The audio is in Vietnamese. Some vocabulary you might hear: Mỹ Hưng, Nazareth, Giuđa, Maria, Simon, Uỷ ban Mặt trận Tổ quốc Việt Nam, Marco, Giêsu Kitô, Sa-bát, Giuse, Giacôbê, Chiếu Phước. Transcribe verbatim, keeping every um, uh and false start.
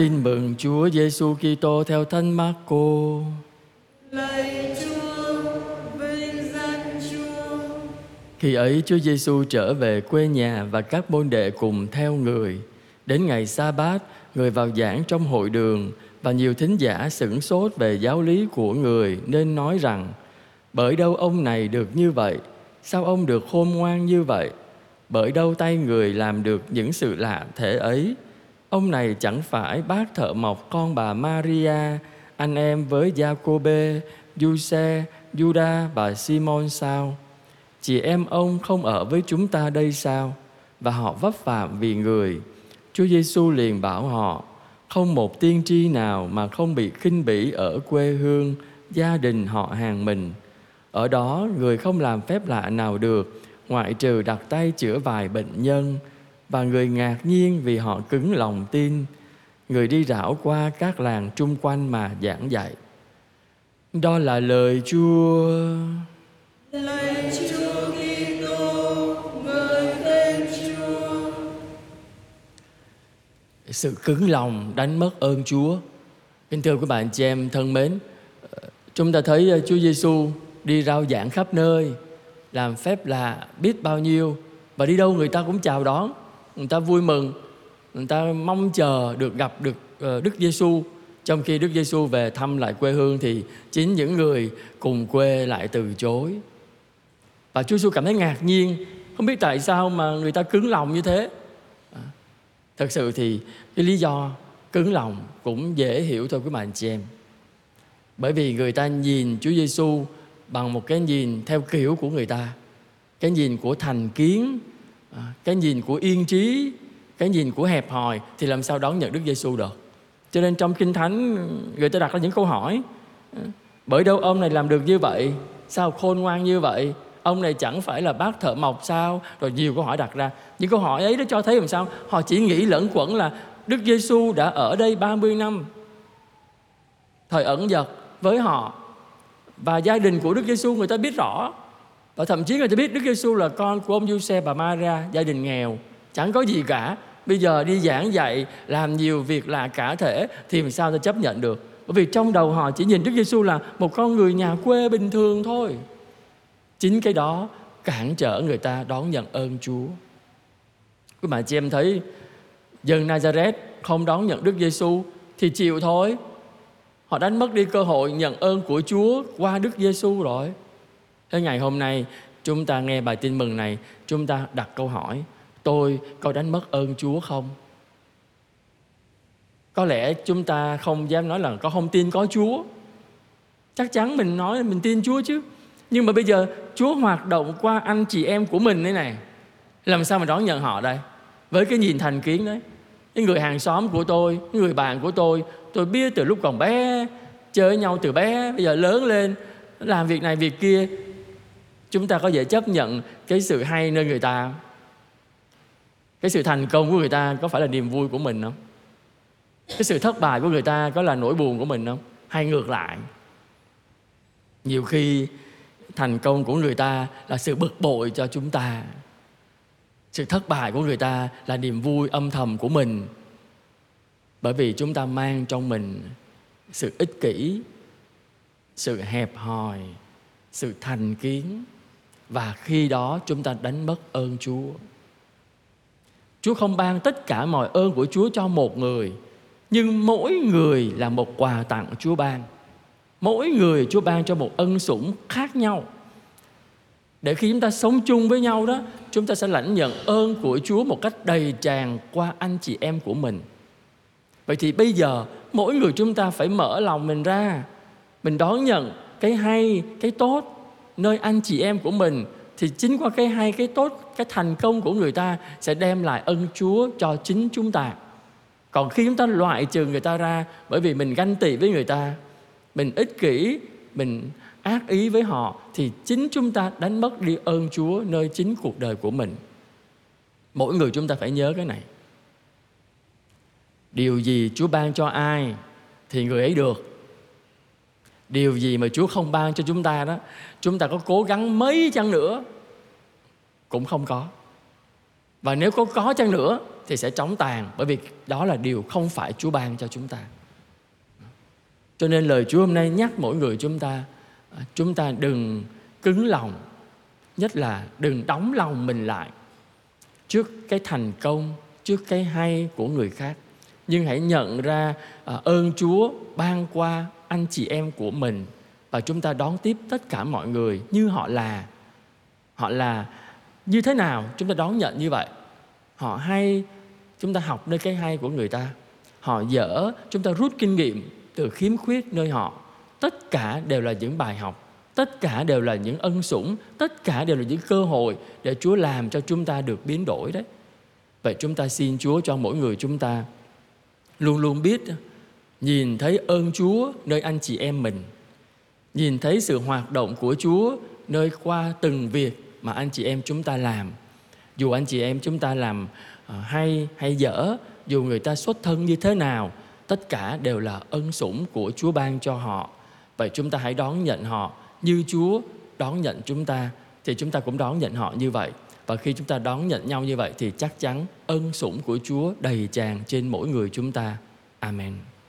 Tin mừng Chúa Giêsu Kitô theo thánh Marco. Lạy Chúa, vinh danh Chúa. Khi ấy Chúa Giêsu trở về quê nhà và các môn đệ cùng theo người. Đến ngày Sa-bát, người vào giảng trong hội đường và nhiều thính giả sửng sốt về giáo lý của người nên nói rằng: bởi đâu ông này được như vậy? Sao ông được khôn ngoan như vậy? Bởi đâu tay người làm được những sự lạ thế ấy? Ông này chẳng phải bác thợ mộc con bà Maria, anh em với Giacôbê, Giuse, Giuđa và Simon sao? Chị em ông không ở với chúng ta đây sao? Và họ vấp phạm vì người. Chúa Giêsu liền bảo họ: không một tiên tri nào mà không bị khinh bỉ ở quê hương, gia đình họ hàng mình. Ở đó người không làm phép lạ nào được, ngoại trừ đặt tay chữa vài bệnh nhân. Và người ngạc nhiên vì họ cứng lòng tin. Người đi rảo qua các làng chung quanh mà giảng dạy. Đó là lời Chúa. Lời Chúa Kitô, ngợi khen Chúa. Sự cứng lòng đánh mất ơn Chúa. Kính thưa các bạn chị em thân mến, chúng ta thấy Chúa Giêsu đi rao giảng khắp nơi, làm phép lạ biết bao nhiêu, và đi đâu người ta cũng chào đón, người ta vui mừng, người ta mong chờ được gặp được Đức Giêsu. Trong khi Đức Giêsu về thăm lại quê hương thì chính những người cùng quê lại từ chối. Và Chúa Giêsu cảm thấy ngạc nhiên, không biết tại sao mà người ta cứng lòng như thế. Thật sự thì cái lý do cứng lòng cũng dễ hiểu thôi các bạn chị em. Bởi vì người ta nhìn Chúa Giêsu bằng một cái nhìn theo kiểu của người ta, cái nhìn của thành kiến, cái nhìn của yên trí, cái nhìn của hẹp hòi, thì làm sao đón nhận Đức Giêsu được. Cho nên trong Kinh Thánh người ta đặt ra những câu hỏi: bởi đâu ông này làm được như vậy? Sao khôn ngoan như vậy? Ông này chẳng phải là bác thợ mộc sao? Rồi nhiều câu hỏi đặt ra. Những câu hỏi ấy nó cho thấy làm sao họ chỉ nghĩ lẫn quẩn là Đức Giêsu đã ở đây ba mươi năm, thời ẩn dật với họ, và gia đình của Đức Giêsu người ta biết rõ. Và thậm chí người ta biết Đức Giêsu là con của ông Giuse và Maria, gia đình nghèo, chẳng có gì cả. Bây giờ đi giảng dạy, làm nhiều việc lạ cả thể thì làm sao ta chấp nhận được? Bởi vì trong đầu họ chỉ nhìn Đức Giêsu là một con người nhà quê bình thường thôi. Chính cái đó cản trở người ta đón nhận ơn Chúa. Quý bà chị em thấy dân Nazareth không đón nhận Đức Giêsu thì chịu thôi. Họ đánh mất đi cơ hội nhận ơn của Chúa qua Đức Giêsu rồi. Thế ngày hôm nay chúng ta nghe bài tin mừng này, chúng ta đặt câu hỏi: tôi có đánh mất ơn Chúa không? Có lẽ chúng ta không dám nói là có không tin có Chúa. Chắc chắn mình nói mình tin Chúa chứ. Nhưng mà bây giờ Chúa hoạt động qua anh chị em của mình thế này, làm sao mà đón nhận họ đây? Với cái nhìn thành kiến đấy. Những người hàng xóm của tôi, những người bạn của tôi, tôi biết từ lúc còn bé, chơi với nhau từ bé, bây giờ lớn lên làm việc này việc kia. Chúng ta có dễ chấp nhận cái sự hay nơi người ta, cái sự thành công của người ta có phải là niềm vui của mình không? Cái sự thất bại của người ta có là nỗi buồn của mình không? Hay ngược lại, nhiều khi thành công của người ta là sự bực bội cho chúng ta, sự thất bại của người ta là niềm vui âm thầm của mình. Bởi vì chúng ta mang trong mình sự ích kỷ, sự hẹp hòi, sự thành kiến, và khi đó chúng ta đánh mất ơn Chúa. Chúa không ban tất cả mọi ơn của Chúa cho một người, nhưng mỗi người là một quà tặng Chúa ban. Mỗi người Chúa ban cho một ân sủng khác nhau. Để khi chúng ta sống chung với nhau đó, chúng ta sẽ lãnh nhận ơn của Chúa một cách đầy tràn qua anh chị em của mình. Vậy thì bây giờ mỗi người chúng ta phải mở lòng mình ra, mình đón nhận cái hay, cái tốt nơi anh chị em của mình. Thì chính qua cái hay, cái tốt, cái thành công của người ta sẽ đem lại ơn Chúa cho chính chúng ta. Còn khi chúng ta loại trừ người ta ra bởi vì mình ganh tị với người ta, mình ích kỷ, mình ác ý với họ, thì chính chúng ta đánh mất đi ơn Chúa nơi chính cuộc đời của mình. Mỗi người chúng ta phải nhớ cái này. Điều gì Chúa ban cho ai thì người ấy được. Điều gì mà Chúa không ban cho chúng ta đó, chúng ta có cố gắng mấy chăng nữa cũng không có. Và nếu có có chăng nữa thì sẽ trống tàn, bởi vì đó là điều không phải Chúa ban cho chúng ta. Cho nên lời Chúa hôm nay nhắc mỗi người chúng ta, chúng ta đừng cứng lòng, nhất là đừng đóng lòng mình lại trước cái thành công, trước cái hay của người khác. Nhưng hãy nhận ra ơn Chúa ban qua anh chị em của mình, và chúng ta đón tiếp tất cả mọi người như họ là. Họ là như thế nào chúng ta đón nhận như vậy. Họ hay, chúng ta học nơi cái hay của người ta. Họ dở, chúng ta rút kinh nghiệm từ khiếm khuyết nơi họ. Tất cả đều là những bài học, tất cả đều là những ân sủng, tất cả đều là những cơ hội để Chúa làm cho chúng ta được biến đổi đấy. Vậy chúng ta xin Chúa cho mỗi người chúng ta luôn luôn biết nhìn thấy ơn Chúa nơi anh chị em mình, nhìn thấy sự hoạt động của Chúa nơi qua từng việc mà anh chị em chúng ta làm. Dù anh chị em chúng ta làm hay hay dở, dù người ta xuất thân như thế nào, tất cả đều là ân sủng của Chúa ban cho họ. Vậy chúng ta hãy đón nhận họ như Chúa đón nhận chúng ta, thì chúng ta cũng đón nhận họ như vậy. Và khi chúng ta đón nhận nhau như vậy thì chắc chắn ân sủng của Chúa đầy tràn trên mỗi người chúng ta. Amen.